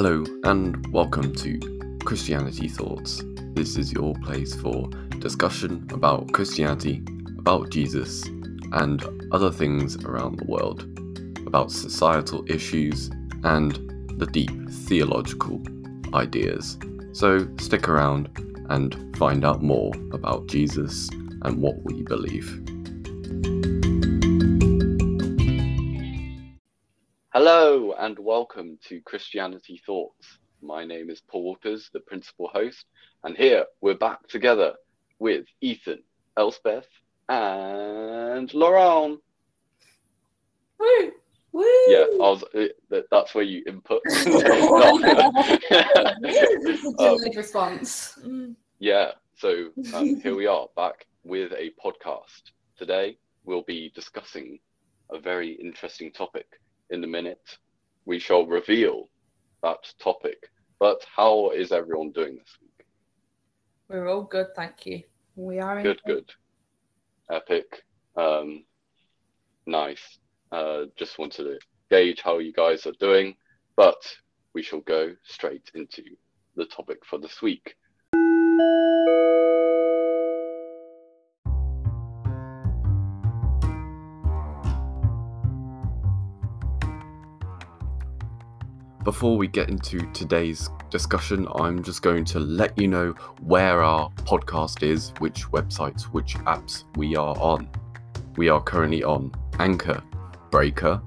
Hello and welcome to Christianity Thoughts. This is your place for discussion about Christianity, about Jesus, and other things around the world, about societal issues and the deep theological ideas. So stick around and find out more about Jesus and what we believe. Hello and welcome to Christianity Thoughts. My name is Paul Waters, the principal host, and here we're back together with Ethan, Elspeth, and Laurent. Woo! Woo! Yeah, that's where you input. It's a delayed response. Yeah, so here we are back with a podcast. Today we'll be discussing a very interesting topic. In a minute, we shall reveal that topic. But how is everyone doing this week? We're all good, thank you. We are good. Epic. Nice. Just wanted to gauge how you guys are doing. But we shall go straight into the topic for this week. Before we get into today's discussion, I'm just going to let you know where our podcast is, which websites, which apps we are on. We are currently on Anchor, Breaker,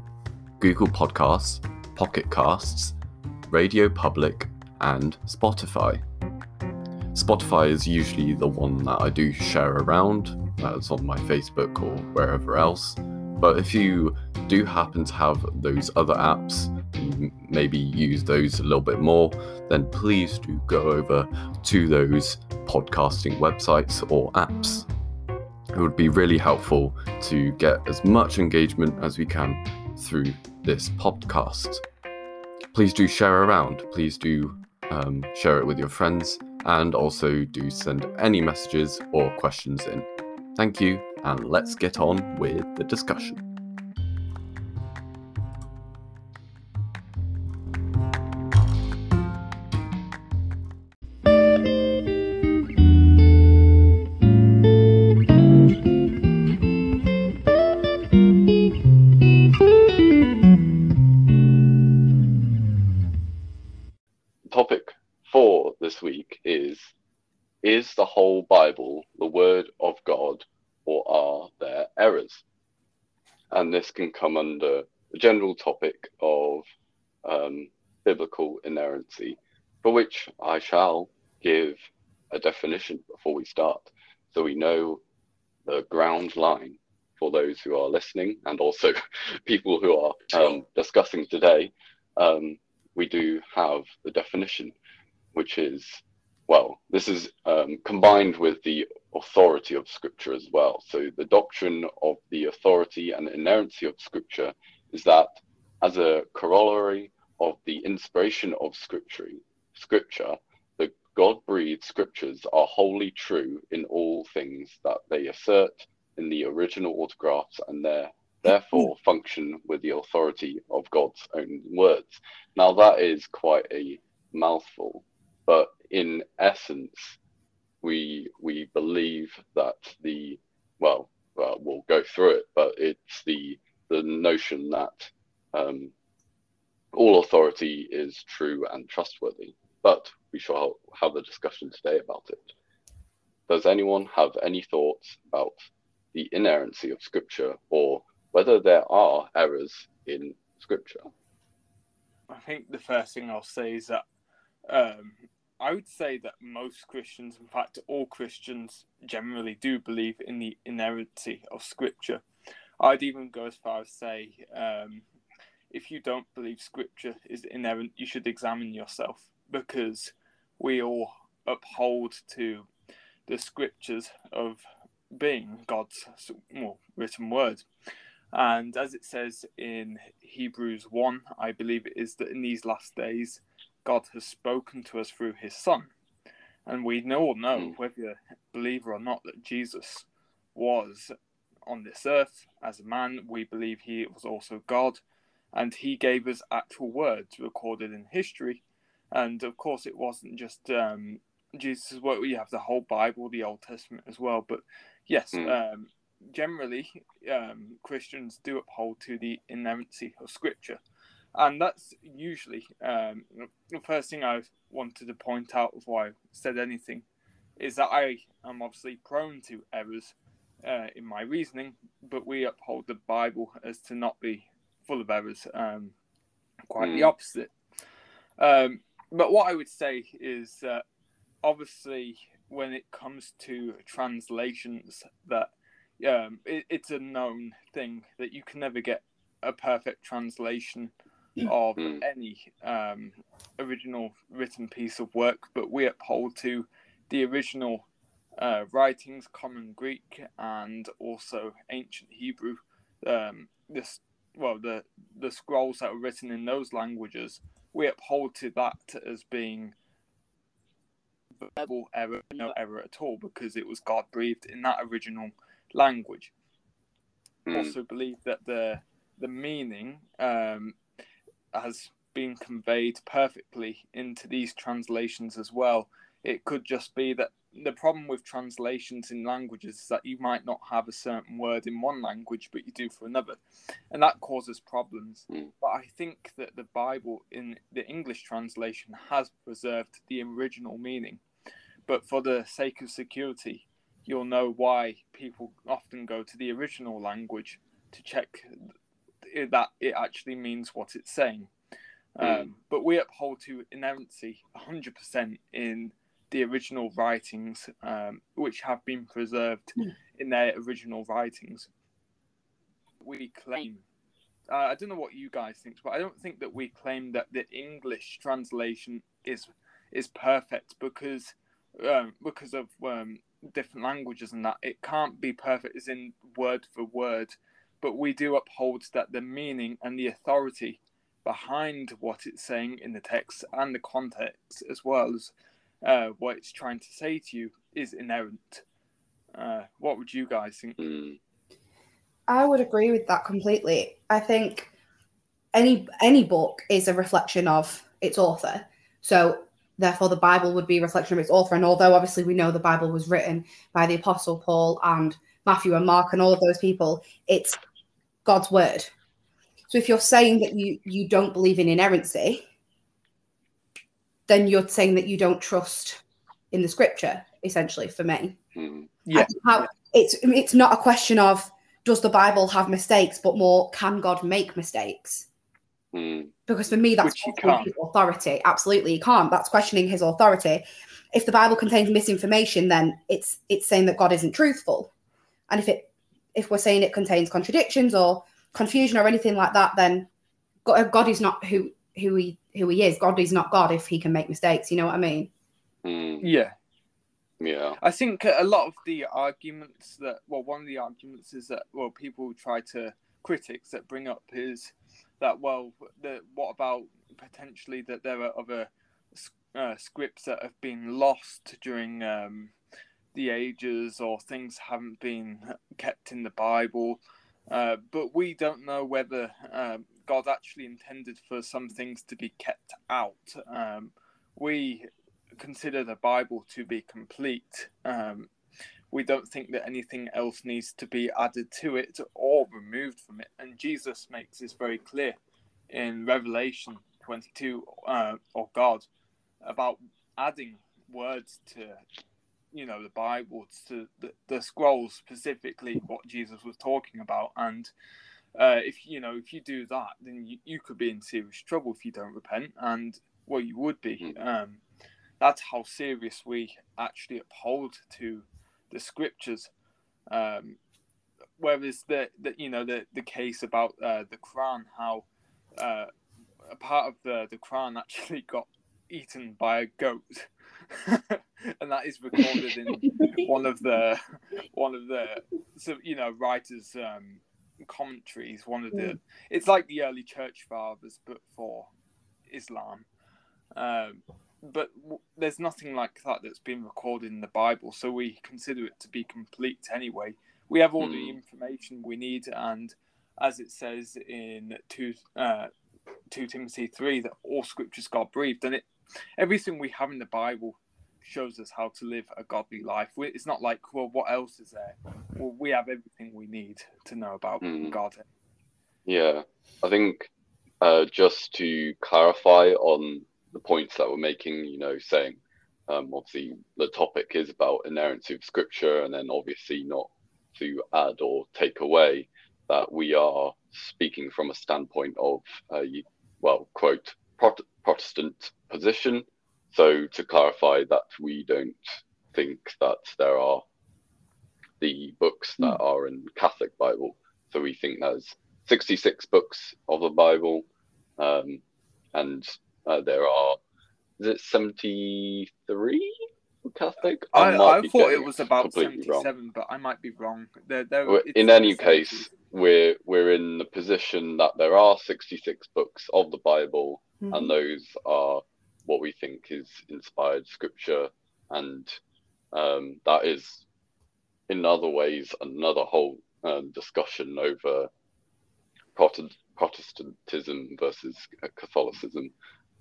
Google Podcasts, Pocket Casts, Radio Public, and Spotify. Spotify is usually the one that I do share around. That's on my Facebook or wherever else. But if you do happen to have those other apps, maybe use those a little bit more, then please do go over to those podcasting websites or apps. It would be really helpful to get as much engagement as we can through this podcast. Please do share around, please do share it with your friends, and also do send any messages or questions in. Thank you, and let's get on with the discussion. Is the whole Bible the word of God, or are there errors? And this can come under the general topic of biblical inerrancy, for which I shall give a definition before we start, so we know the ground line for those who are listening and also people who are discussing today. We do have the definition, which is, well, this is combined with the authority of Scripture as well. So the doctrine of the authority and inerrancy of Scripture is that, as a corollary of the inspiration of Scripture, the God-breathed Scriptures are wholly true in all things that they assert in the original autographs, and therefore function with the authority of God's own words. Now, that is quite a mouthful, but in essence, we believe that we'll go through it, but it's the notion that all authority is true and trustworthy. But we shall have a discussion today about it. Does anyone have any thoughts about the inerrancy of Scripture, or whether there are errors in Scripture? I think the first thing I'll say is that I would say that most Christians, in fact, all Christians generally do believe in the inerrancy of Scripture. I'd even go as far as say, if you don't believe Scripture is inerrant, you should examine yourself, because we all uphold to the Scriptures of being God's written word. And as it says in Hebrews 1, I believe it is, that in these last days, God has spoken to us through his Son. And we all know, whether you believe or not, that Jesus was on this earth as a man. We believe he was also God. And he gave us actual words recorded in history And of course, it wasn't just Jesus' work. We have the whole Bible, the Old Testament as well. But yes, generally, Christians do uphold to the inerrancy of Scripture. And that's usually the first thing I wanted to point out before I said anything is that I am obviously prone to errors in my reasoning, but we uphold the Bible as to not be full of errors, quite the opposite. But what I would say is that obviously when it comes to translations, that it's a known thing that you can never get a perfect translation of any original written piece of work, but we uphold to the original writings, Common Greek and also ancient Hebrew. The scrolls that were written in those languages, we uphold to that as being verbal error, no error at all, because it was God breathed in that original language. Also believe that the meaning has been conveyed perfectly into these translations as well. It could just be that the problem with translations in languages is that you might not have a certain word in one language, but you do for another, and that causes problems. But I think that the Bible in the English translation has preserved the original meaning. But for the sake of security, you'll know why people often go to the original language to check that it actually means what it's saying. But we uphold to inerrancy 100% in the original writings, which have been preserved in their original writings. We claim, I don't know what you guys think, but I don't think that we claim that the English translation is perfect because of different languages and that. It can't be perfect as in word for word, but we do uphold that the meaning and the authority behind what it's saying in the text and the context, as well as what it's trying to say to you, is inerrant. What would you guys think? I would agree with that completely. I think any book is a reflection of its author. So therefore the Bible would be a reflection of its author. And although obviously we know the Bible was written by the Apostle Paul and Matthew and Mark and all of those people, it's God's word. So if you're saying that you don't believe in inerrancy, then you're saying that you don't trust in the Scripture, essentially, for me. Yeah. It's not a question of, does the Bible have mistakes, but more, can God make mistakes? Because for me, that's questioning his authority. Absolutely, he can't. That's questioning his authority. If the Bible contains misinformation, then it's saying that God isn't truthful. And if we're saying it contains contradictions or confusion or anything like that, then God is not who he is. God is not God if he can make mistakes. You know what I mean? Yeah. I think a lot of the arguments that, one of the arguments is that, people try to, critics that bring up is that, what about potentially that there are other scripts that have been lost during the ages, or things haven't been kept in the Bible. But we don't know whether God actually intended for some things to be kept out. We consider the Bible to be complete. We don't think that anything else needs to be added to it or removed from it. And Jesus makes this very clear in Revelation 22, or God, about adding words to the Bible, to the scrolls, specifically what Jesus was talking about. And if you do that, then you could be in serious trouble if you don't repent, and you would be. That's how serious we actually uphold to the Scriptures. Whereas the case about the Quran, how a part of the Quran actually got eaten by a goat. And that is recorded in one of the writers' commentaries. It's like the early church fathers, but for Islam. But there's nothing like that that's been recorded in the Bible, so we consider it to be complete anyway. We have all the information we need, and as it says in 2 Timothy 3, that all Scripture's God breathed, and it everything we have in the Bible shows us how to live a godly life. It's not like, well, what else is there? Well, we have everything we need to know about God. Yeah, I think just to clarify on the points that we're making, you know, saying obviously the topic is about inerrancy of Scripture, and then obviously not to add or take away that we are speaking from a standpoint of, quote, Protestant position. So to clarify that we don't think that there are the books that are in Catholic Bible. So we think there's 66 books of the Bible, and there are, is it 73 Catholic? I thought it was about 77, wrong. But I might be wrong. In any case, we're in the position that there are 66 books of the Bible, and those are what we think is inspired Scripture, and that is, in other ways, another whole discussion over Protestantism versus Catholicism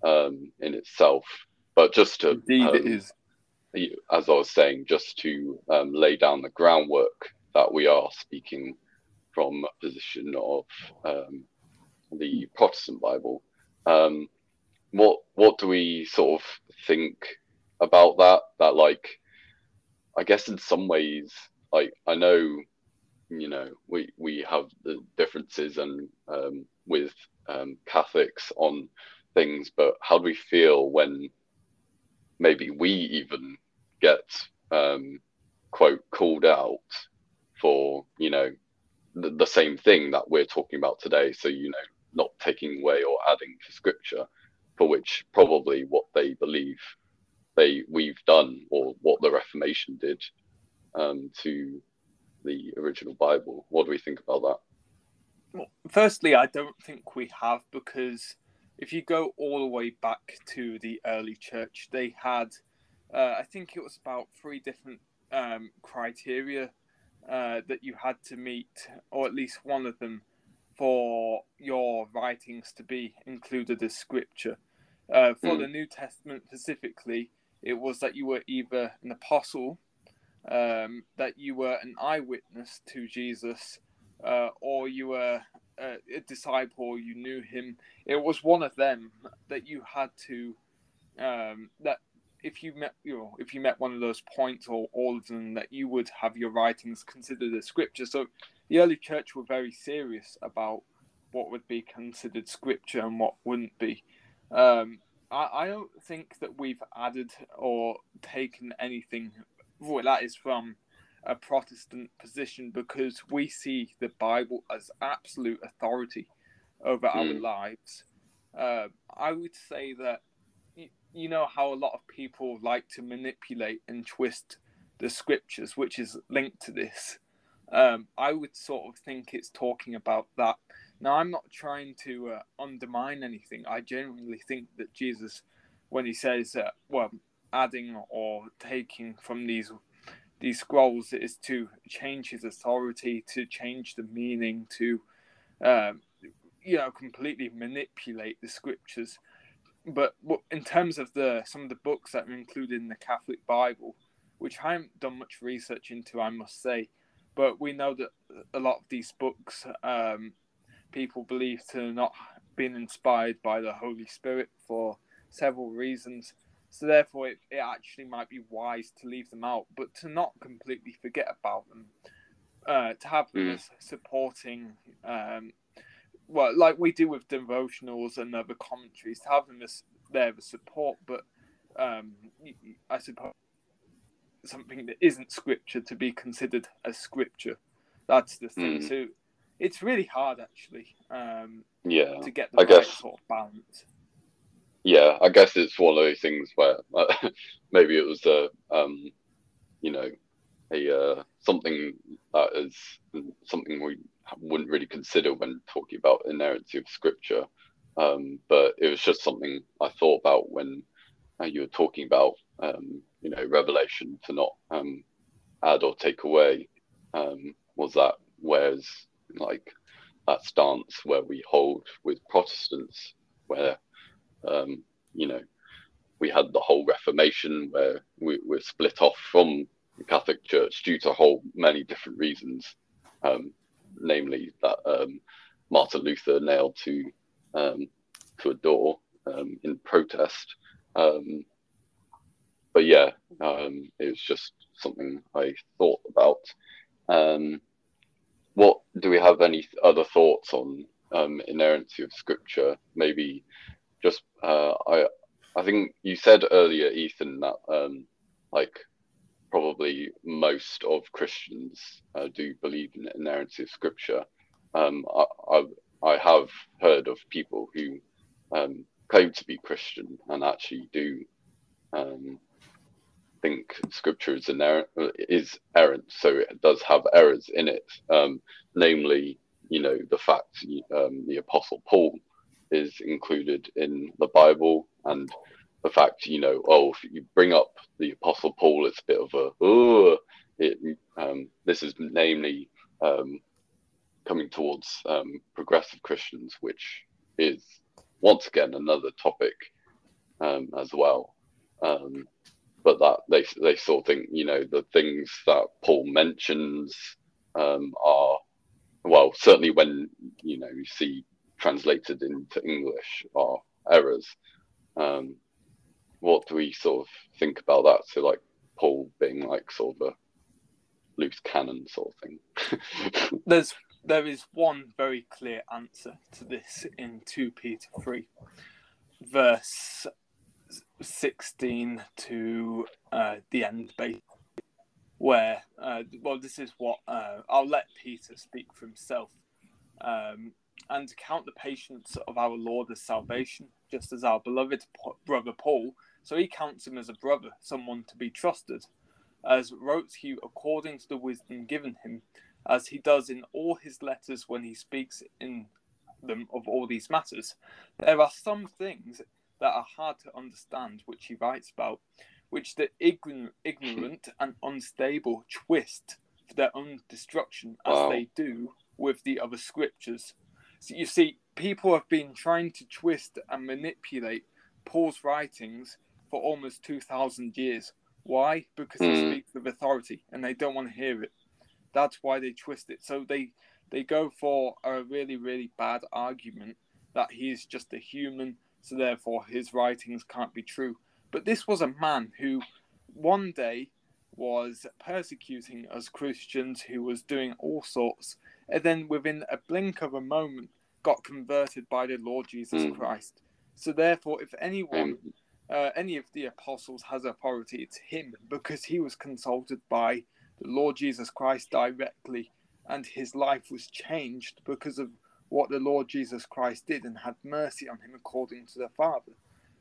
in itself. But just to, it is. As I was saying, just to lay down the groundwork that we are speaking from a position of the Protestant Bible. What do we sort of think about that? That, like, I guess in some ways, like, I know, you know, we have the differences and with Catholics on things, but how do we feel when maybe we even get quote called out for, you know, the same thing that we're talking about today? So, you know, not taking away or adding to Scripture, for which probably what they believe we've done, or what the Reformation did to the original Bible. What do we think about that? Well, firstly, I don't think we have, because if you go all the way back to the early church, they had, I think it was about 3 different criteria that you had to meet, or at least one of them, for your writings to be included as Scripture. For the New Testament specifically, it was that you were either an apostle, that you were an eyewitness to Jesus, or you were a disciple, you knew him. It was one of them that you had to, that if you met, you know, if you met one of those points or all of them, that you would have your writings considered as Scripture. So the early church were very serious about what would be considered Scripture and what wouldn't be. I don't think that we've added or taken anything that is from a Protestant position, because we see the Bible as absolute authority over our lives. I would say that, you know, how a lot of people like to manipulate and twist the Scriptures, which is linked to this. I would sort of think it's talking about that. Now, I'm not trying to undermine anything. I genuinely think that Jesus, when he says, adding or taking from these scrolls, is to change his authority, to change the meaning, to, completely manipulate the Scriptures. But in terms of some of the books that are included in the Catholic Bible, which I haven't done much research into, I must say, but we know that a lot of these books, people believe to have not been inspired by the Holy Spirit for several reasons. So therefore, it actually might be wise to leave them out, but to not completely forget about them, to have them as supporting, like we do with devotionals and other commentaries, to have them as there as support, but I suppose something that isn't Scripture to be considered as Scripture. That's the thing. So it's really hard, actually, to get the right sort of balance. Yeah, I guess it's one of those things where maybe it was something that is something we wouldn't really consider when talking about inerrancy of Scripture. But it was just something I thought about when you were talking about, Revelation, to not add or take away. Was that where's like that stance where we hold with Protestants, where we had the whole Reformation, where we were split off from the Catholic Church due to many different reasons, namely that Martin Luther nailed to a door in protest. But yeah, it was just something I thought about. What do we have any other thoughts on inerrancy of Scripture? Maybe just I think you said earlier, Ethan, that probably most of Christians do believe in inerrancy of Scripture. I have heard of people who claim to be Christian and actually do think Scripture is errant, so it does have errors in it. Namely, the fact the Apostle Paul is included in the Bible, and the fact, if you bring up the Apostle Paul, it's a bit of this is namely coming towards progressive Christians, which is once again another topic as well. But that they sort of think, the things that Paul mentions are, well, certainly when, you see translated into English, are errors. What do we sort of think about that? So like Paul being like sort of a loose cannon sort of thing. There is one very clear answer to this in 2 Peter 3, verse 16 to the end, basically, where this is what I'll let Peter speak for himself, and count the patience of our Lord as salvation, just as our beloved brother Paul. So he counts him as a brother, someone to be trusted, as wrote to you according to the wisdom given him, as he does in all his letters when he speaks in them of all these matters. There are some things that are hard to understand, which he writes about, which the ignorant and unstable twist for their own destruction, as they do with the other scriptures. So you see, people have been trying to twist and manipulate Paul's writings for almost 2,000 years. Why? Because he speaks with authority and they don't want to hear it. That's why they twist it. So they go for a really, really bad argument that he is just a human, so therefore his writings can't be true. But this was a man who one day was persecuting us Christians, who was doing all sorts, and then within a blink of a moment got converted by the Lord Jesus Christ. So therefore, if anyone, any of the apostles has authority, it's him, because he was consulted by the Lord Jesus Christ directly, and his life was changed because of what the Lord Jesus Christ did, and had mercy on him according to the Father.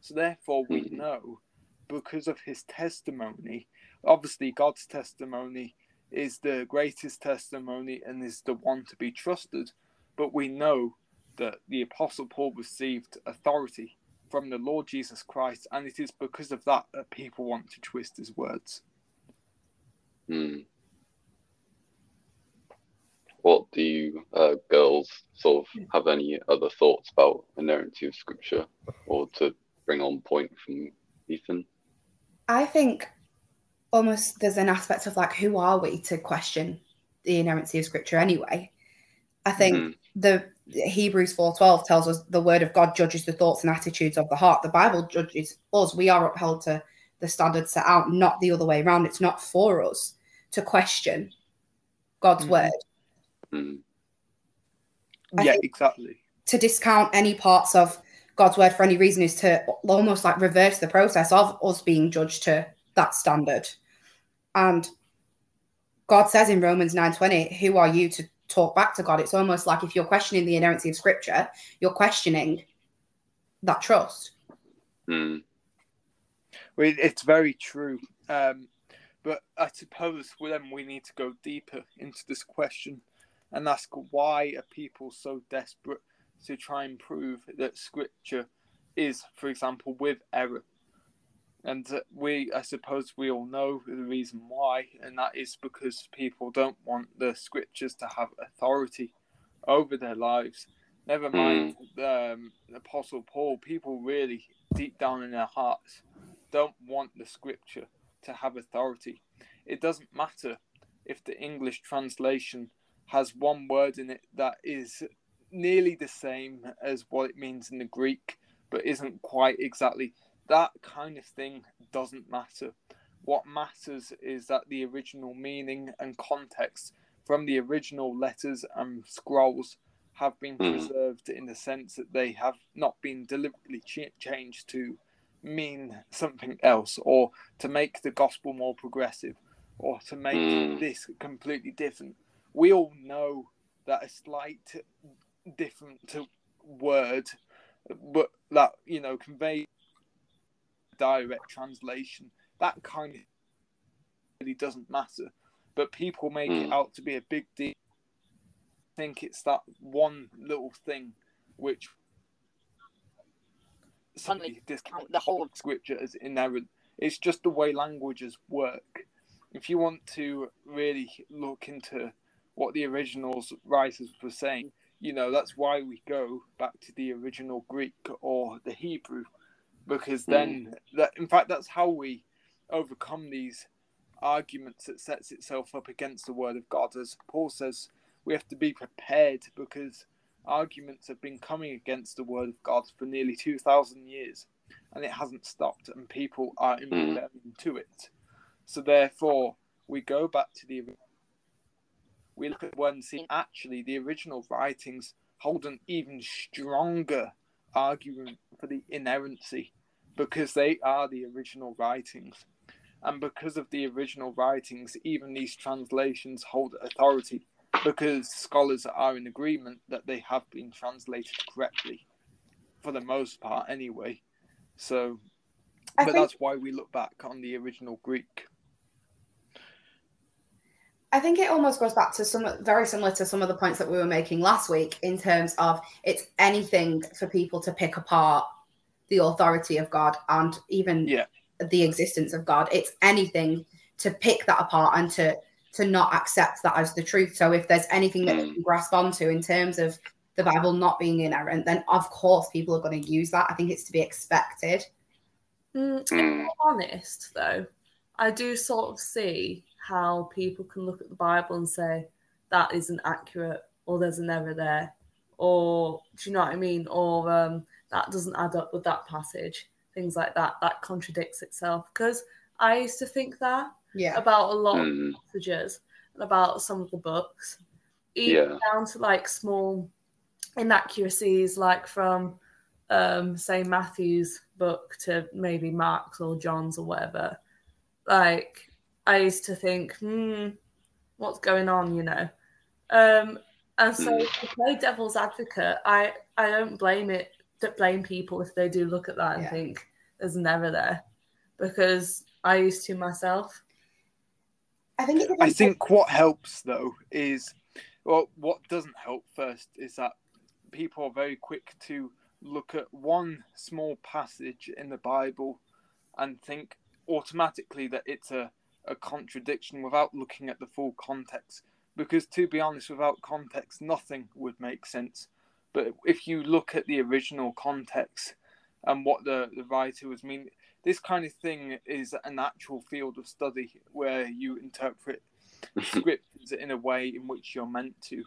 So therefore we know, because of his testimony, obviously God's testimony is the greatest testimony and is the one to be trusted, but we know that the Apostle Paul received authority from the Lord Jesus Christ, and it is because of that that people want to twist his words. What do you girls sort of have any other thoughts about inerrancy of Scripture, or to bring on point from Ethan? I think almost there's an aspect of who are we to question the inerrancy of Scripture anyway? I think the Hebrews 4:12 tells us the word of God judges the thoughts and attitudes of the heart. The Bible judges us. We are upheld to the standard set out, not the other way around. It's not for us to question God's word. Yeah, exactly. To discount any parts of God's word for any reason is to almost reverse the process of us being judged to that standard. And God says in Romans 9:20, who are you to talk back to God? It's almost like if you're questioning the inerrancy of Scripture, you're questioning that trust. Well, it's very true. But I suppose then we need to go deeper into this question and ask, why are people so desperate to try and prove that Scripture is, for example, with error? And I suppose we all know the reason why, and that is because people don't want the Scriptures to have authority over their lives. Never mind the Apostle Paul, people really, deep down in their hearts, don't want the scripture to have authority. It doesn't matter if the English translation has one word in it that is nearly the same as what it means in the Greek, but isn't quite exactly. That kind of thing doesn't matter. What matters is that the original meaning and context from the original letters and scrolls have been preserved in the sense that they have not been deliberately changed to mean something else, or to make the gospel more progressive, or to make this completely different. We all know that a slight different word, but that, you know, conveys direct translation, that kind of really doesn't matter. But people make it out to be a big deal. I think it's that one little thing which suddenly discount the whole of scripture as inerrant. It's just the way languages work. If you want to really look into what the original writers were saying, you know, that's why we go back to the original Greek or the Hebrew, because then, that's how we overcome these arguments that sets itself up against the word of God. As Paul says, we have to be prepared because arguments have been coming against the word of God for nearly 2,000 years, and it hasn't stopped, and people are impervious to it. So therefore, we go back to the... We look at the word and see actually the original writings hold an even stronger argument for the inerrancy, because they are the original writings. And because of the original writings, even these translations hold authority, because scholars are in agreement that they have been translated correctly, for the most part anyway. So, but that's why we look back on the original Greek. I think it almost goes back to some, very similar to some of the points that we were making last week, in terms of it's anything for people to pick apart the authority of God and even the existence of God. It's anything to pick that apart and to not accept that as the truth. So if there's anything that they can grasp onto in terms of the Bible not being inerrant, then of course people are going to use that. I think it's to be expected. If I'm honest, though, I do sort of see how people can look at the Bible and say, that isn't accurate, or there's an error there, or do you know what I mean? Or that doesn't add up with that passage, things like that, that contradicts itself. Because I used to think that about a lot of passages and about some of the books, even down to like small inaccuracies, like from say Matthew's book to maybe Mark's or John's or whatever. Like, I used to think, what's going on, you know? And so to play devil's advocate, I don't blame people if they do look at that and think there's an error there, because I used to myself. I think what helps, though, is, well, what doesn't help first is that people are very quick to look at one small passage in the Bible and think automatically that it's a contradiction without looking at the full context. Because to be honest, without context, nothing would make sense. But if you look at the original context and what the writer was meaning, this kind of thing is an actual field of study where you interpret scriptures in a way in which you're meant to.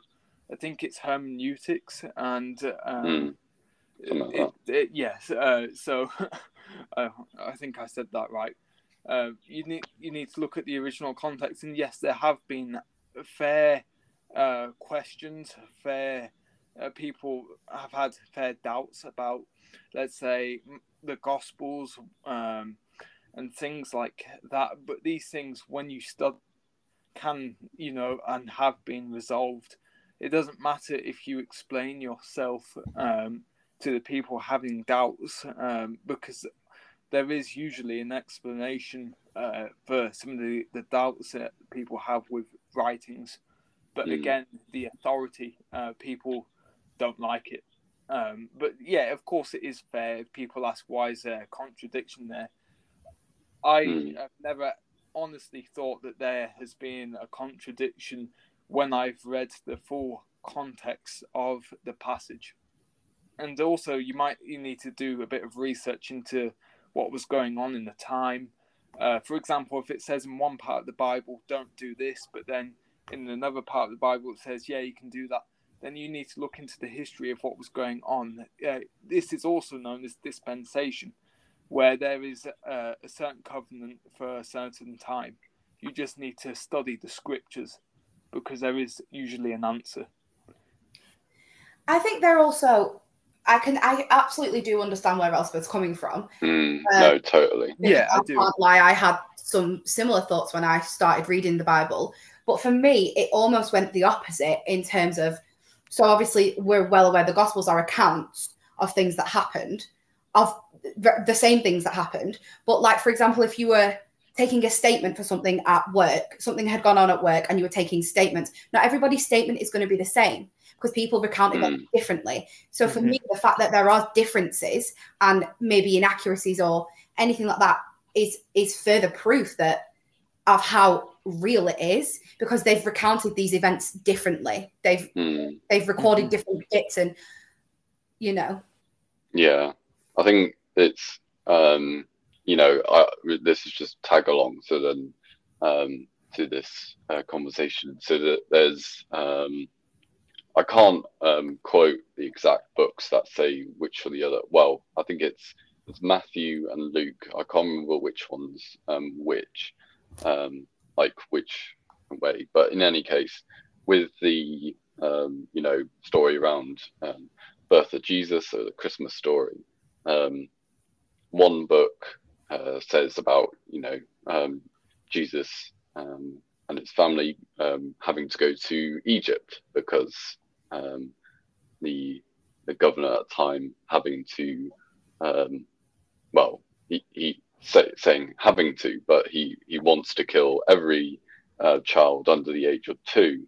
I think it's hermeneutics, and so I think I said that right. You need to look at the original context, and yes, there have been fair questions, people have had fair doubts about, let's say, the Gospels and things like that. But these things, when you study, can, you know, and have been resolved. It doesn't matter if you explain yourself to the people having doubts, because there is usually an explanation for some of the doubts that people have with writings. But again, the authority, people don't like it. But yeah, of course it is fair if people ask, why is there a contradiction there? I have never honestly thought that there has been a contradiction when I've read the full context of the passage. And also you need to do a bit of research into what was going on in the time. For example, if it says in one part of the Bible, don't do this, but then in another part of the Bible it says, yeah, you can do that, then you need to look into the history of what was going on. This is also known as dispensation, where there is a certain covenant for a certain time. You just need to study the scriptures because there is usually an answer. I think they're also... I absolutely do understand where Elspeth's coming from. No, totally. Yeah, I do. Can't lie, I had some similar thoughts when I started reading the Bible. But for me, it almost went the opposite in terms of, so obviously we're well aware the Gospels are accounts of things that happened, of the same things that happened. But like, for example, if you were taking a statement for something at work, something had gone on at work and you were taking statements, not everybody's statement is going to be the same, because people recounted them differently. So for me, the fact that there are differences and maybe inaccuracies or anything like that is further proof that of how real it is, because they've recounted these events differently. They've recorded different bits, and you know. Yeah, I think it's this is just tag along. So then to this conversation, so that there's. I can't quote the exact books that say which or the other. Well, I think it's Matthew and Luke. I can't remember which ones, which way. But in any case, with the story around birth of Jesus or the Christmas story, one book says about Jesus and his family having to go to Egypt because. The governor at the time he wants to kill every child under the age of 2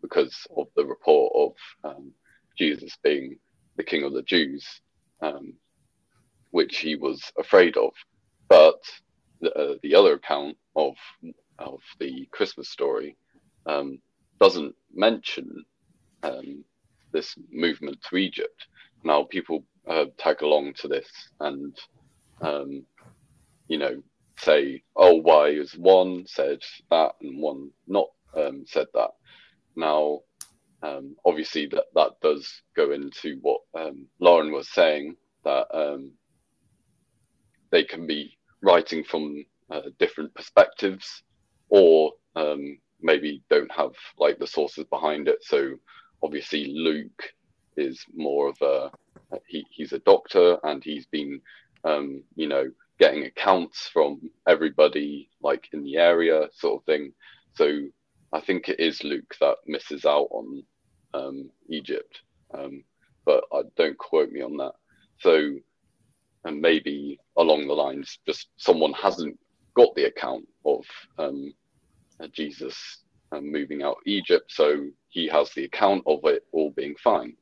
because of the report of Jesus being the King of the Jews, which he was afraid of. But the other account of the Christmas story doesn't mention this movement to Egypt. Now people tag along to this and say, oh, why is one said that and one not said that? Now obviously that does go into what Lauren was saying, that they can be writing from different perspectives, or maybe don't have like the sources behind it. So obviously Luke is more of he's a doctor, and he's been getting accounts from everybody like in the area, sort of thing. So I think it is Luke that misses out on Egypt, but don't quote me on that. So, and maybe along the lines, just someone hasn't got the account of Jesus moving out Egypt, so he has the account of it all being fine.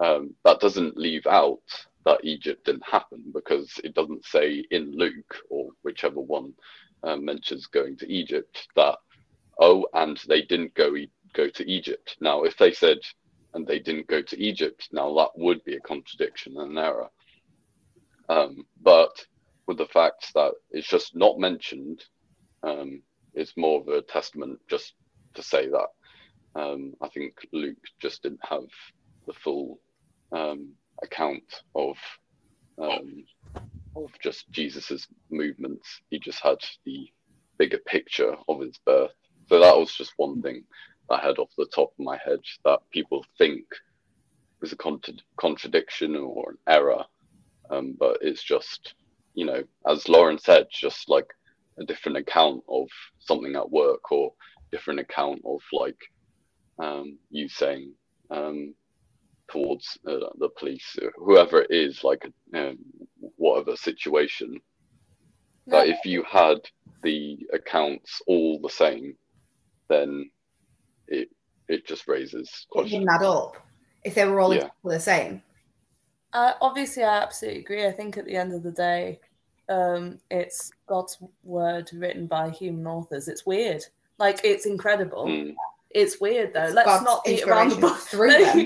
That doesn't leave out that Egypt didn't happen, because it doesn't say in Luke or whichever one mentions going to Egypt that, oh, and they didn't go to Egypt. Now, if they said, and they didn't go to Egypt, now that would be a contradiction and an error. But with the fact that it's just not mentioned, it's more of a testament just to say that. I think Luke just didn't have the full account of just Jesus's movements. He just had the bigger picture of his birth. So that was just one thing I had off the top of my head that people think was a contradiction or an error, but it's just, as Lauren said, just like a different account of something at work, or different account of like you saying towards the police, or whoever it is, like whatever situation. No. That if you had the accounts all the same, then it just raises questions. It wouldn't add up if they were all the same. Obviously, I absolutely agree. I think at the end of the day, it's God's word written by human authors. It's weird. Like, it's incredible. It's weird though. It's let's not beat around the bush.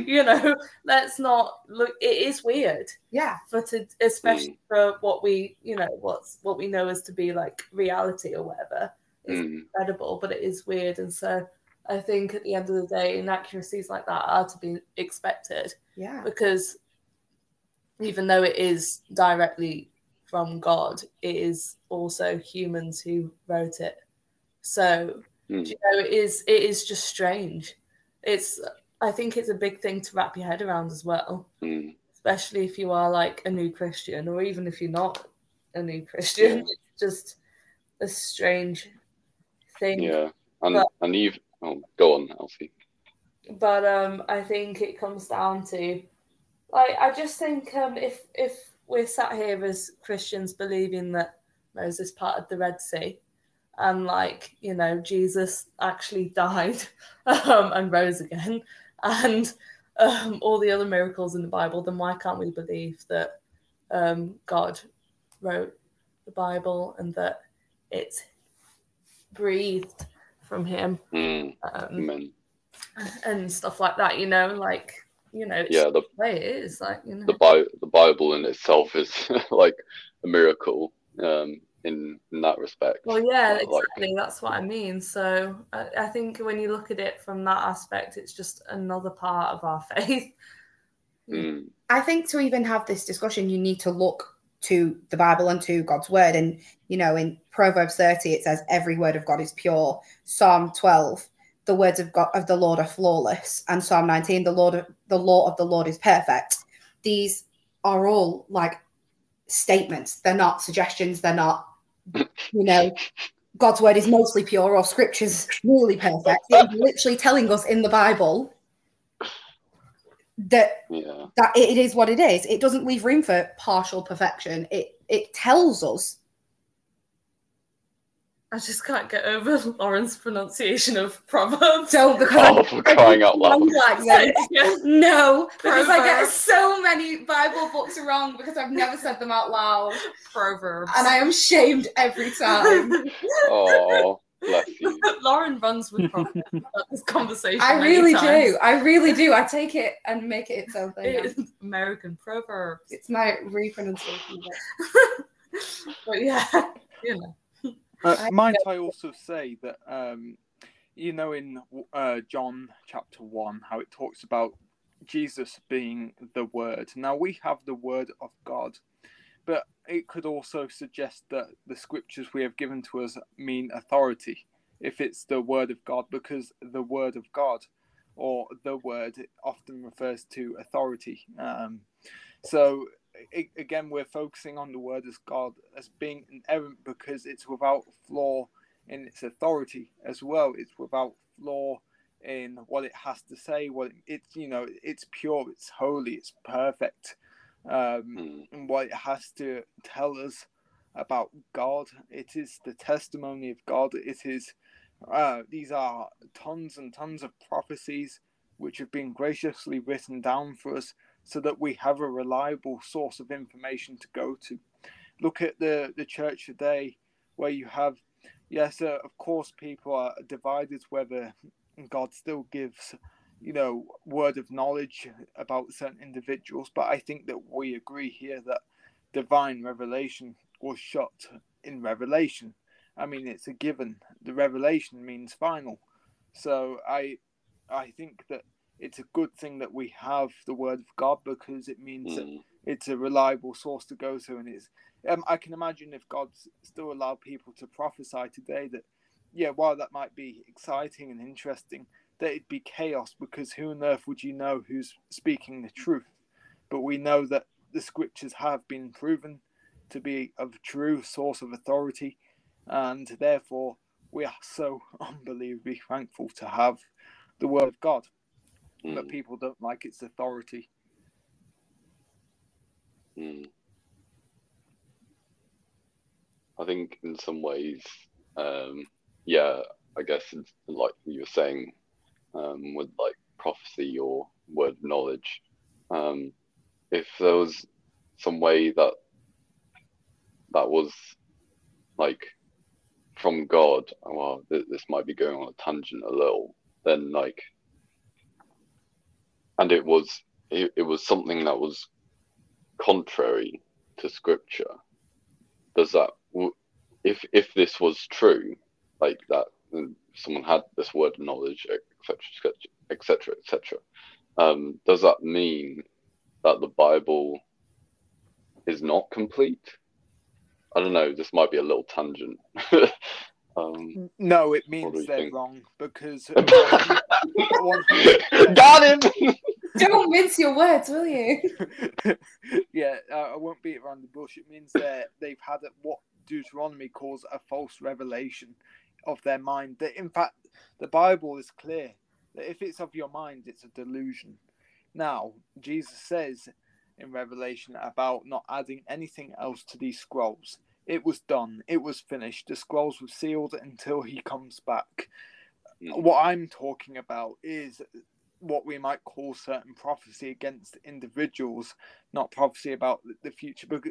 You know, let's not look. It is weird. Yeah. But especially for what we, you know, what we know as to be like reality or whatever. It's incredible, but it is weird. And so I think at the end of the day, inaccuracies like that are to be expected. Yeah. Because even though it is directly from God, it is also humans who wrote it. So, you know, it is just strange. I think it's a big thing to wrap your head around as well, especially if you are like a new Christian, or even if you're not a new Christian. It's just a strange thing. Yeah, and you've go on, Elfie. But I think it comes down to, like, I just think if we're sat here as Christians believing that Moses parted the Red Sea, and, like, you know, Jesus actually died and rose again, and all the other miracles in the Bible, then why can't we believe that God wrote the Bible and that it's breathed from him and stuff like that, you know, like, you know, it's the way it is, like, you know, the Bible in itself is like a miracle in that respect. Well, yeah, exactly. That's what I mean. So I think when you look at it from that aspect, it's just another part of our faith. I think to even have this discussion, you need to look to the Bible and to God's word. And, you know, in Proverbs 30, it says, every word of God is pure. Psalm 12, the words of God, of the Lord, are flawless. And Psalm 19, the law of the Lord is perfect. These are all like statements. They're not suggestions. They're not, you know, God's word is mostly pure or scripture's nearly perfect. It's literally telling us in the Bible that it is what it is. It doesn't leave room for partial perfection. It tells us. I just can't get over Lauren's pronunciation of Proverbs. For crying out loud. No, because I get so many Bible books wrong because I've never said them out loud. Proverbs. And I am shamed every time. Oh, bless you. Lauren runs with Proverbs about this conversation. I really do. I take it and make it its own thing. It is American Proverbs. It's my repronunciation of it. But yeah, you know. Might I also say that, you know, in John chapter 1, how it talks about Jesus being the Word. Now, we have the Word of God, but it could also suggest that the scriptures we have given to us mean authority, if it's the Word of God, because the Word of God, or the Word, it often refers to authority. So again, we're focusing on the Word as God as being inerrant because it's without flaw in its authority as well. It's without flaw in what it has to say. What it's, you know, it's pure, it's holy, it's perfect. And what it has to tell us about God, it is the testimony of God. It is. These are tons and tons of prophecies which have been graciously written down for us, so that we have a reliable source of information to go to. Look at the church today, where you have, of course, people are divided whether God still gives, you know, word of knowledge about certain individuals. But I think that we agree here that divine revelation was shut in Revelation. I mean, it's a given. The revelation means final. So I think that it's a good thing that we have the Word of God, because it means that it's a reliable source to go to. And it's, I can imagine if God still allowed people to prophesy today that, while that might be exciting and interesting, that it'd be chaos, because who on earth would you know who's speaking the truth? But we know that the scriptures have been proven to be a true source of authority, and therefore we are so unbelievably thankful to have the Word of God. But people don't like its authority. I think in some ways, I guess it's like you were saying, with like prophecy or word knowledge, if there was some way that was like from God, well, this might be going on a tangent a little, then, like, and it was something that was contrary to scripture. Does that, if this was true, like that, someone had this word of knowledge, etc., etc. Does that mean that the Bible is not complete? I don't know. This might be a little tangent. No, it means they're wrong because. Got him. Don't mince your words, will you? Yeah, I won't beat around the bush. It means they've had what Deuteronomy calls a false revelation of their mind. That in fact, the Bible is clear that if it's of your mind, it's a delusion. Now, Jesus says in Revelation about not adding anything else to these scrolls. It was done. It was finished. The scrolls were sealed until he comes back. What I'm talking about is what we might call certain prophecy against individuals, not prophecy about the future. But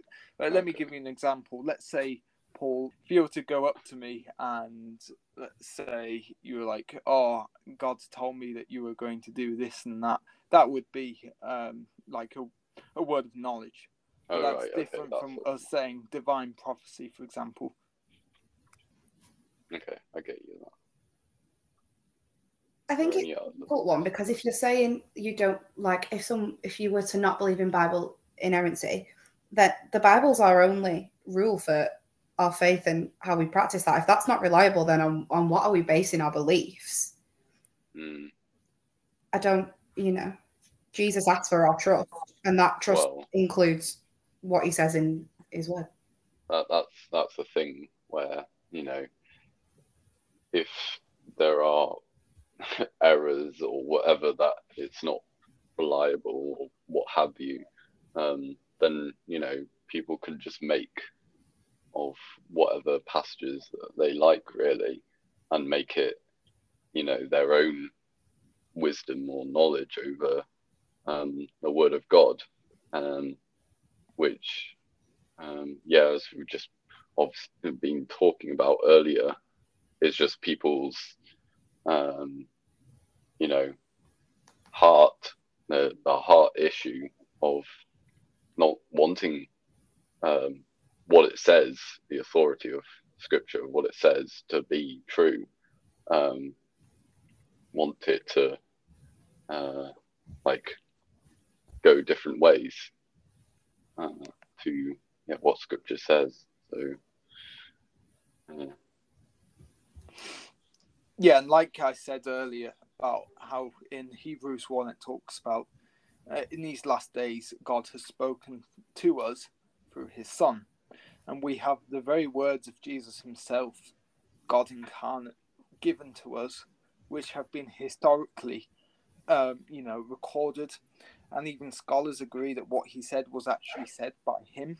let me give you an example. Let's say, Paul, if you were to go up to me and let's say you were like, oh, God's told me that you were going to do this and that, that would be like a word of knowledge. Oh, that's right, different from us saying divine prophecy, for example. Okay, I get you that. I think it's a difficult one because if you're saying you don't like, if you were to not believe in Bible inerrancy, that the Bible's our only rule for our faith and how we practice that. If that's not reliable, then on what are we basing our beliefs? Mm. I don't, Jesus asks for our trust, and that trust includes what he says in his word. That's the thing where, if there are errors or whatever, that it's not reliable or what have you, then people can just make of whatever passages that they like, really, and make it their own wisdom or knowledge over the word of God, which as we've just obviously been talking about earlier, is just people's heart, the heart issue of not wanting what it says, the authority of scripture, what it says to be true, want it to go different ways to what scripture says. So yeah, and like I said earlier about how in Hebrews 1 it talks about in these last days God has spoken to us through his Son. And we have the very words of Jesus himself, God incarnate, given to us, which have been historically, recorded. And even scholars agree that what he said was actually said by him.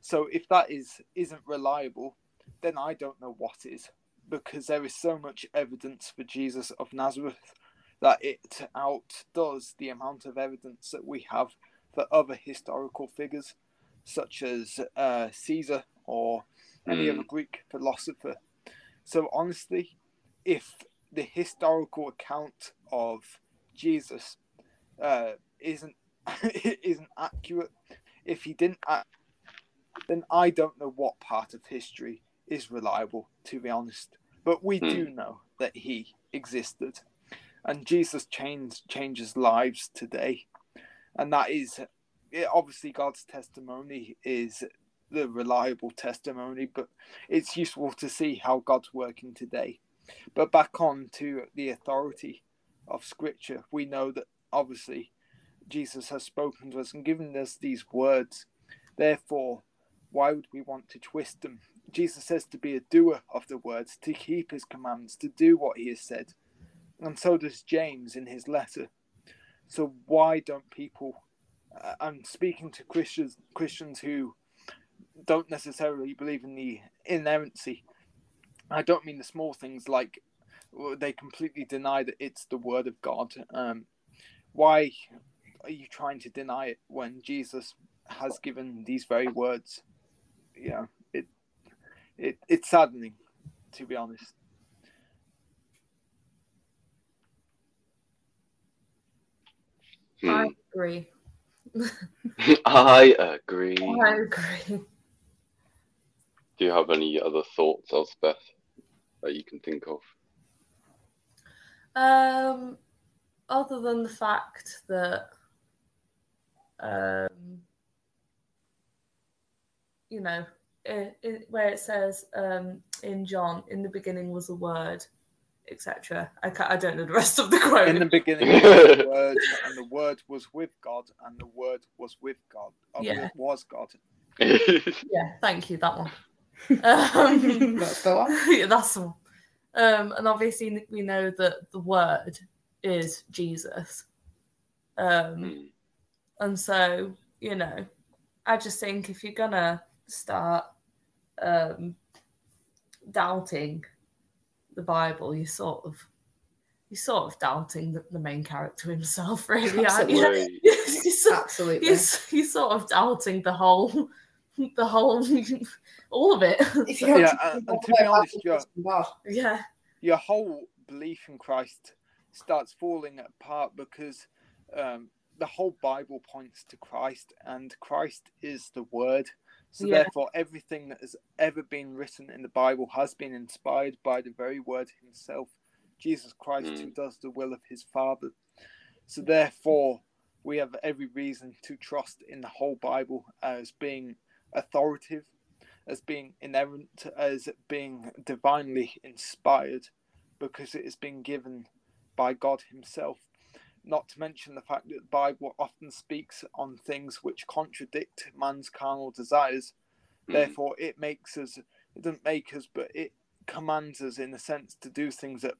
So if that isn't reliable, then I don't know what is. Because there is so much evidence for Jesus of Nazareth that it outdoes the amount of evidence that we have for other historical figures, such as Caesar or any other Greek philosopher. So honestly, if the historical account of Jesus isn't accurate, if he didn't act, then I don't know what part of history is reliable, to be honest. But we do know that he existed, and Jesus changes lives today, and that is obviously God's testimony is the reliable testimony, but it's useful to see how God's working today. But back on to the authority of scripture, we know that obviously Jesus has spoken to us and given us these words, therefore why would we want to twist them? Jesus says to be a doer of the words, to keep his commands, to do what he has said. And so does James in his letter. So why don't people, I'm speaking to Christians who don't necessarily believe in the inerrancy. I don't mean the small things like they completely deny that it's the word of God. Why are you trying to deny it when Jesus has given these very words? Yeah. It's saddening, to be honest. I agree. I agree. Do you have any other thoughts, Elspeth, that you can think of? Other than the fact that, you know, where it says in John, in the beginning was a word, etc. I don't know the rest of the quote. In the beginning was the word, and the word was with God, and the word was with God. Yeah. Was God. Yeah, thank you, that one. That's the one? Yeah, that's the one. And obviously we know that the word is Jesus. And so, you know, I just think if you're going to start doubting the Bible, you're sort of doubting the main character himself, really. Absolutely. Aren't you? Absolutely. You're sort of doubting the whole, all of it. And to be honest, your whole belief in Christ starts falling apart because the whole Bible points to Christ, and Christ is the Word. So therefore, everything that has ever been written in the Bible has been inspired by the very Word himself, Jesus Christ, who does the will of his Father. So therefore, we have every reason to trust in the whole Bible as being authoritative, as being inerrant, as being divinely inspired, because it has been given by God himself. Not to mention the fact that the Bible often speaks on things which contradict man's carnal desires. Therefore, it commands us, in a sense, to do things that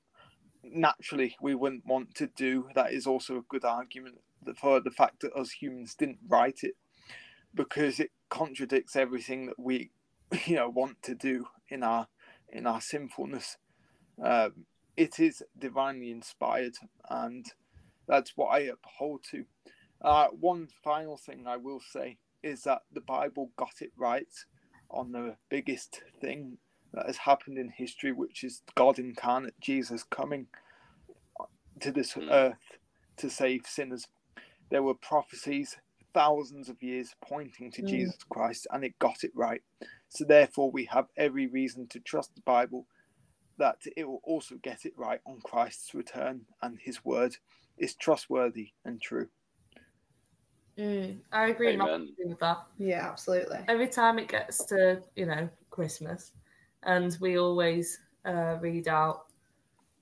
naturally we wouldn't want to do. That is also a good argument for the fact that us humans didn't write it, because it contradicts everything that we, want to do in our sinfulness. It is divinely inspired, and that's what I uphold to. One final thing I will say is that the Bible got it right on the biggest thing that has happened in history, which is God incarnate, Jesus coming to this earth to save sinners. There were prophecies thousands of years pointing to Jesus Christ, and it got it right. So therefore, we have every reason to trust the Bible that it will also get it right on Christ's return, and his word is trustworthy and true. I agree with that. Yeah, absolutely. Every time it gets to, Christmas, and we always read out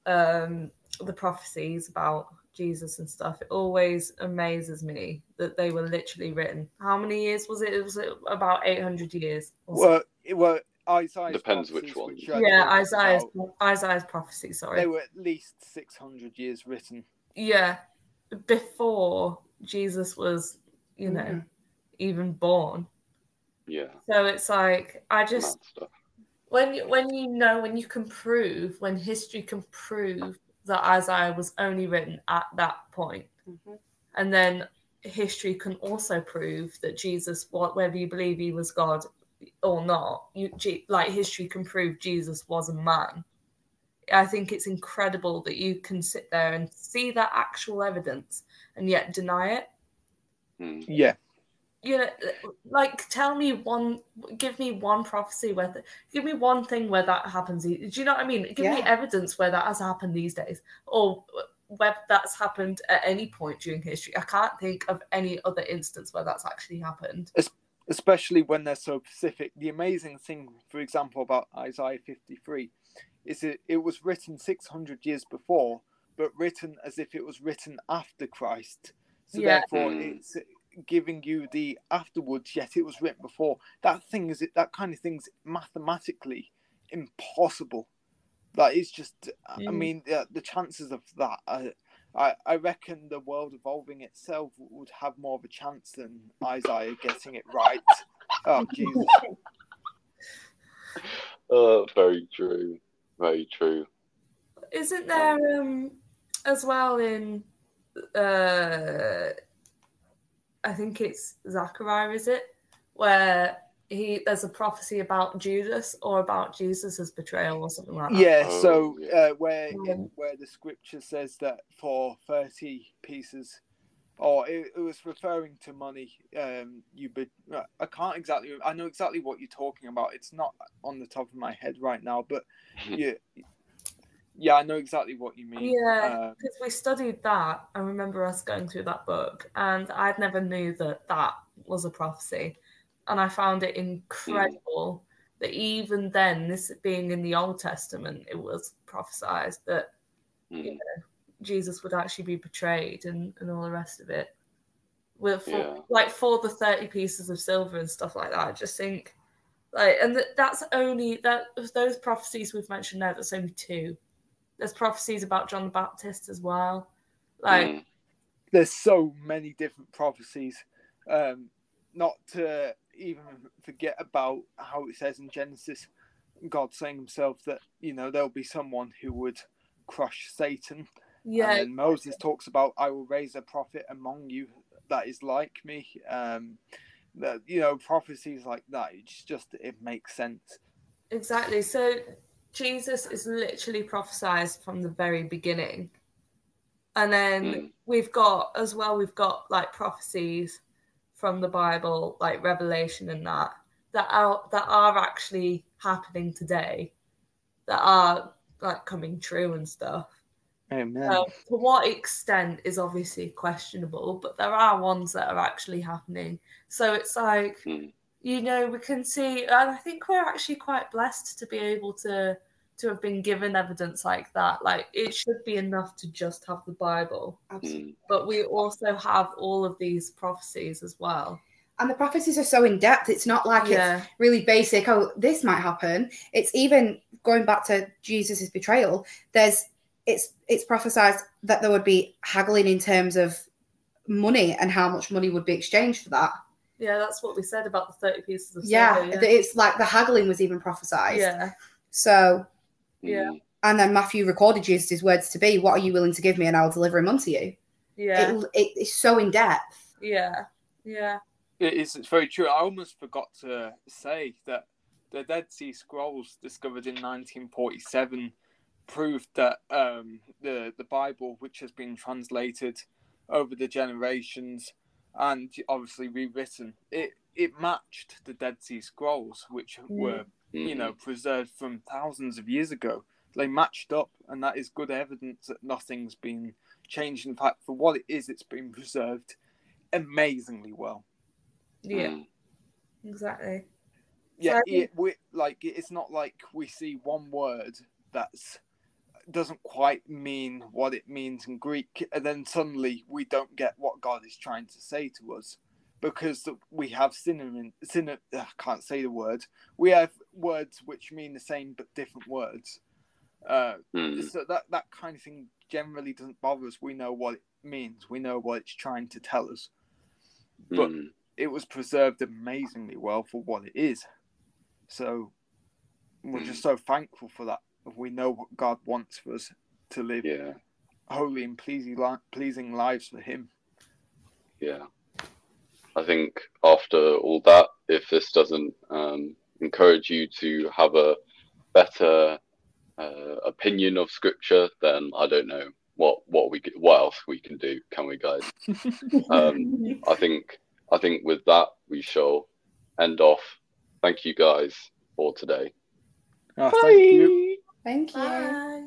the prophecies about Jesus and stuff, it always amazes me that they were literally written. How many years was it? Was it about 800 years? Well, Isaiah's depends which one. Isaiah's prophecy, sorry. They were at least 600 years written. Yeah, before Jesus was, even born. Yeah. So it's like, I just, when you can prove, when history can prove that Isaiah was only written at that point, and then history can also prove that Jesus, whether you believe he was God or not, history can prove Jesus was a man. I think it's incredible that you can sit there and see that actual evidence and yet deny it. Yeah. Give me one prophecy give me one thing where that happens. Do you know what I mean? Give me evidence where that has happened these days, or where that's happened at any point during history. I can't think of any other instance where that's actually happened. Especially when they're so specific. The amazing thing, for example, about Isaiah 53 is it was written 600 years before, but written as if it was written after Christ. So therefore, it's giving you the afterwards, yet it was written before. That kind of thing's mathematically impossible. That is just, I mean, the chances of that, I reckon the world evolving itself would have more of a chance than Isaiah getting it right. Oh, Jesus. Very true. Very true. Isn't there as well in I think it's Zechariah, is it, where there's a prophecy about Judas or about Jesus's betrayal or something like that? Yeah, so where the scripture says that for 30 pieces or it was referring to money. I can't exactly. I know exactly what you're talking about. It's not on the top of my head right now, but yeah, I know exactly what you mean. Yeah, because we studied that. I remember us going through that book, and I'd never knew that that was a prophecy, and I found it incredible that even then, this being in the Old Testament, it was prophesied that you know, Jesus would actually be betrayed and all the rest of it. Like for the 30 pieces of silver and stuff like that, I just think like, and that's only that of those prophecies we've mentioned now. That's only two. There's prophecies about John the Baptist as well. Like, there's so many different prophecies. Not to even forget about how it says in Genesis, God saying himself that, you know, there'll be someone who would crush Satan. Yeah. And then Moses talks about, I will raise a prophet among you that is like me. That, you know, prophecies like that, it's just, it makes sense. Exactly. So Jesus is literally prophesied from the very beginning. And then we've got like prophecies from the Bible, like Revelation and that are actually happening today, that are like coming true and stuff. Amen. To what extent is obviously questionable, but there are ones that are actually happening. So it's like, you know, we can see, and I think we're actually quite blessed to be able to have been given evidence like that. Like, it should be enough to just have the Bible. Absolutely. But we also have all of these prophecies as well. And the prophecies are so in-depth. It's not like it's really basic, oh, this might happen. It's even going back to Jesus' betrayal. It's prophesied that there would be haggling in terms of money and how much money would be exchanged for that. Yeah, that's what we said about the 30 pieces of silver. Yeah, it's like the haggling was even prophesied. Yeah. So... yeah, and then Matthew recorded Jesus' words to be, what are you willing to give me and I'll deliver him unto you. Yeah, it's so in depth. Yeah, it is. It's very true. I almost forgot to say that the Dead Sea Scrolls discovered in 1947 proved that the Bible, which has been translated over the generations and obviously rewritten, it matched the Dead Sea Scrolls, which were, you know, preserved from thousands of years ago. They matched up, and that is good evidence that nothing's been changed. In fact, for what it is, it's been preserved amazingly well. Yeah, exactly. Yeah, so it's not like we see one word that doesn't quite mean what it means in Greek, and then suddenly we don't get what God is trying to say to us. Because we have We have words which mean the same but different words. So that kind of thing generally doesn't bother us. We know what it means. We know what it's trying to tell us. But it was preserved amazingly well for what it is. So we're just so thankful for that. We know what God wants for us to live holy and pleasing lives for Him. Yeah. I think after all that, if this doesn't encourage you to have a better opinion of Scripture, then I don't know what else we can do. Can we, guys? I think with that we shall end off. Thank you, guys, for today. Oh, bye. Thank you. Thank you. Bye.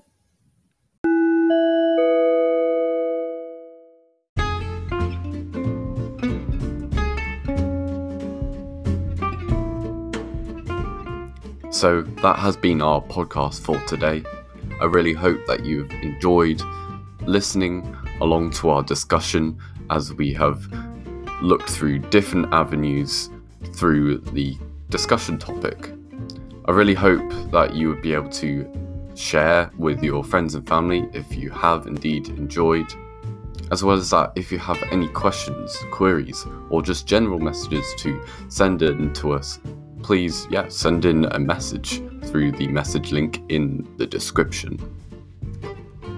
So that has been our podcast for today. I really hope that you've enjoyed listening along to our discussion as we have looked through different avenues through the discussion topic. I really hope that you would be able to share with your friends and family if you have indeed enjoyed, as well as that if you have any questions, queries, or just general messages to send in to us, please, send in a message through the message link in the description.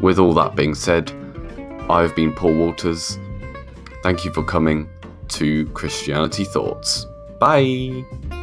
With all that being said, I've been Paul Waters. Thank you for coming to Christianity Thoughts. Bye!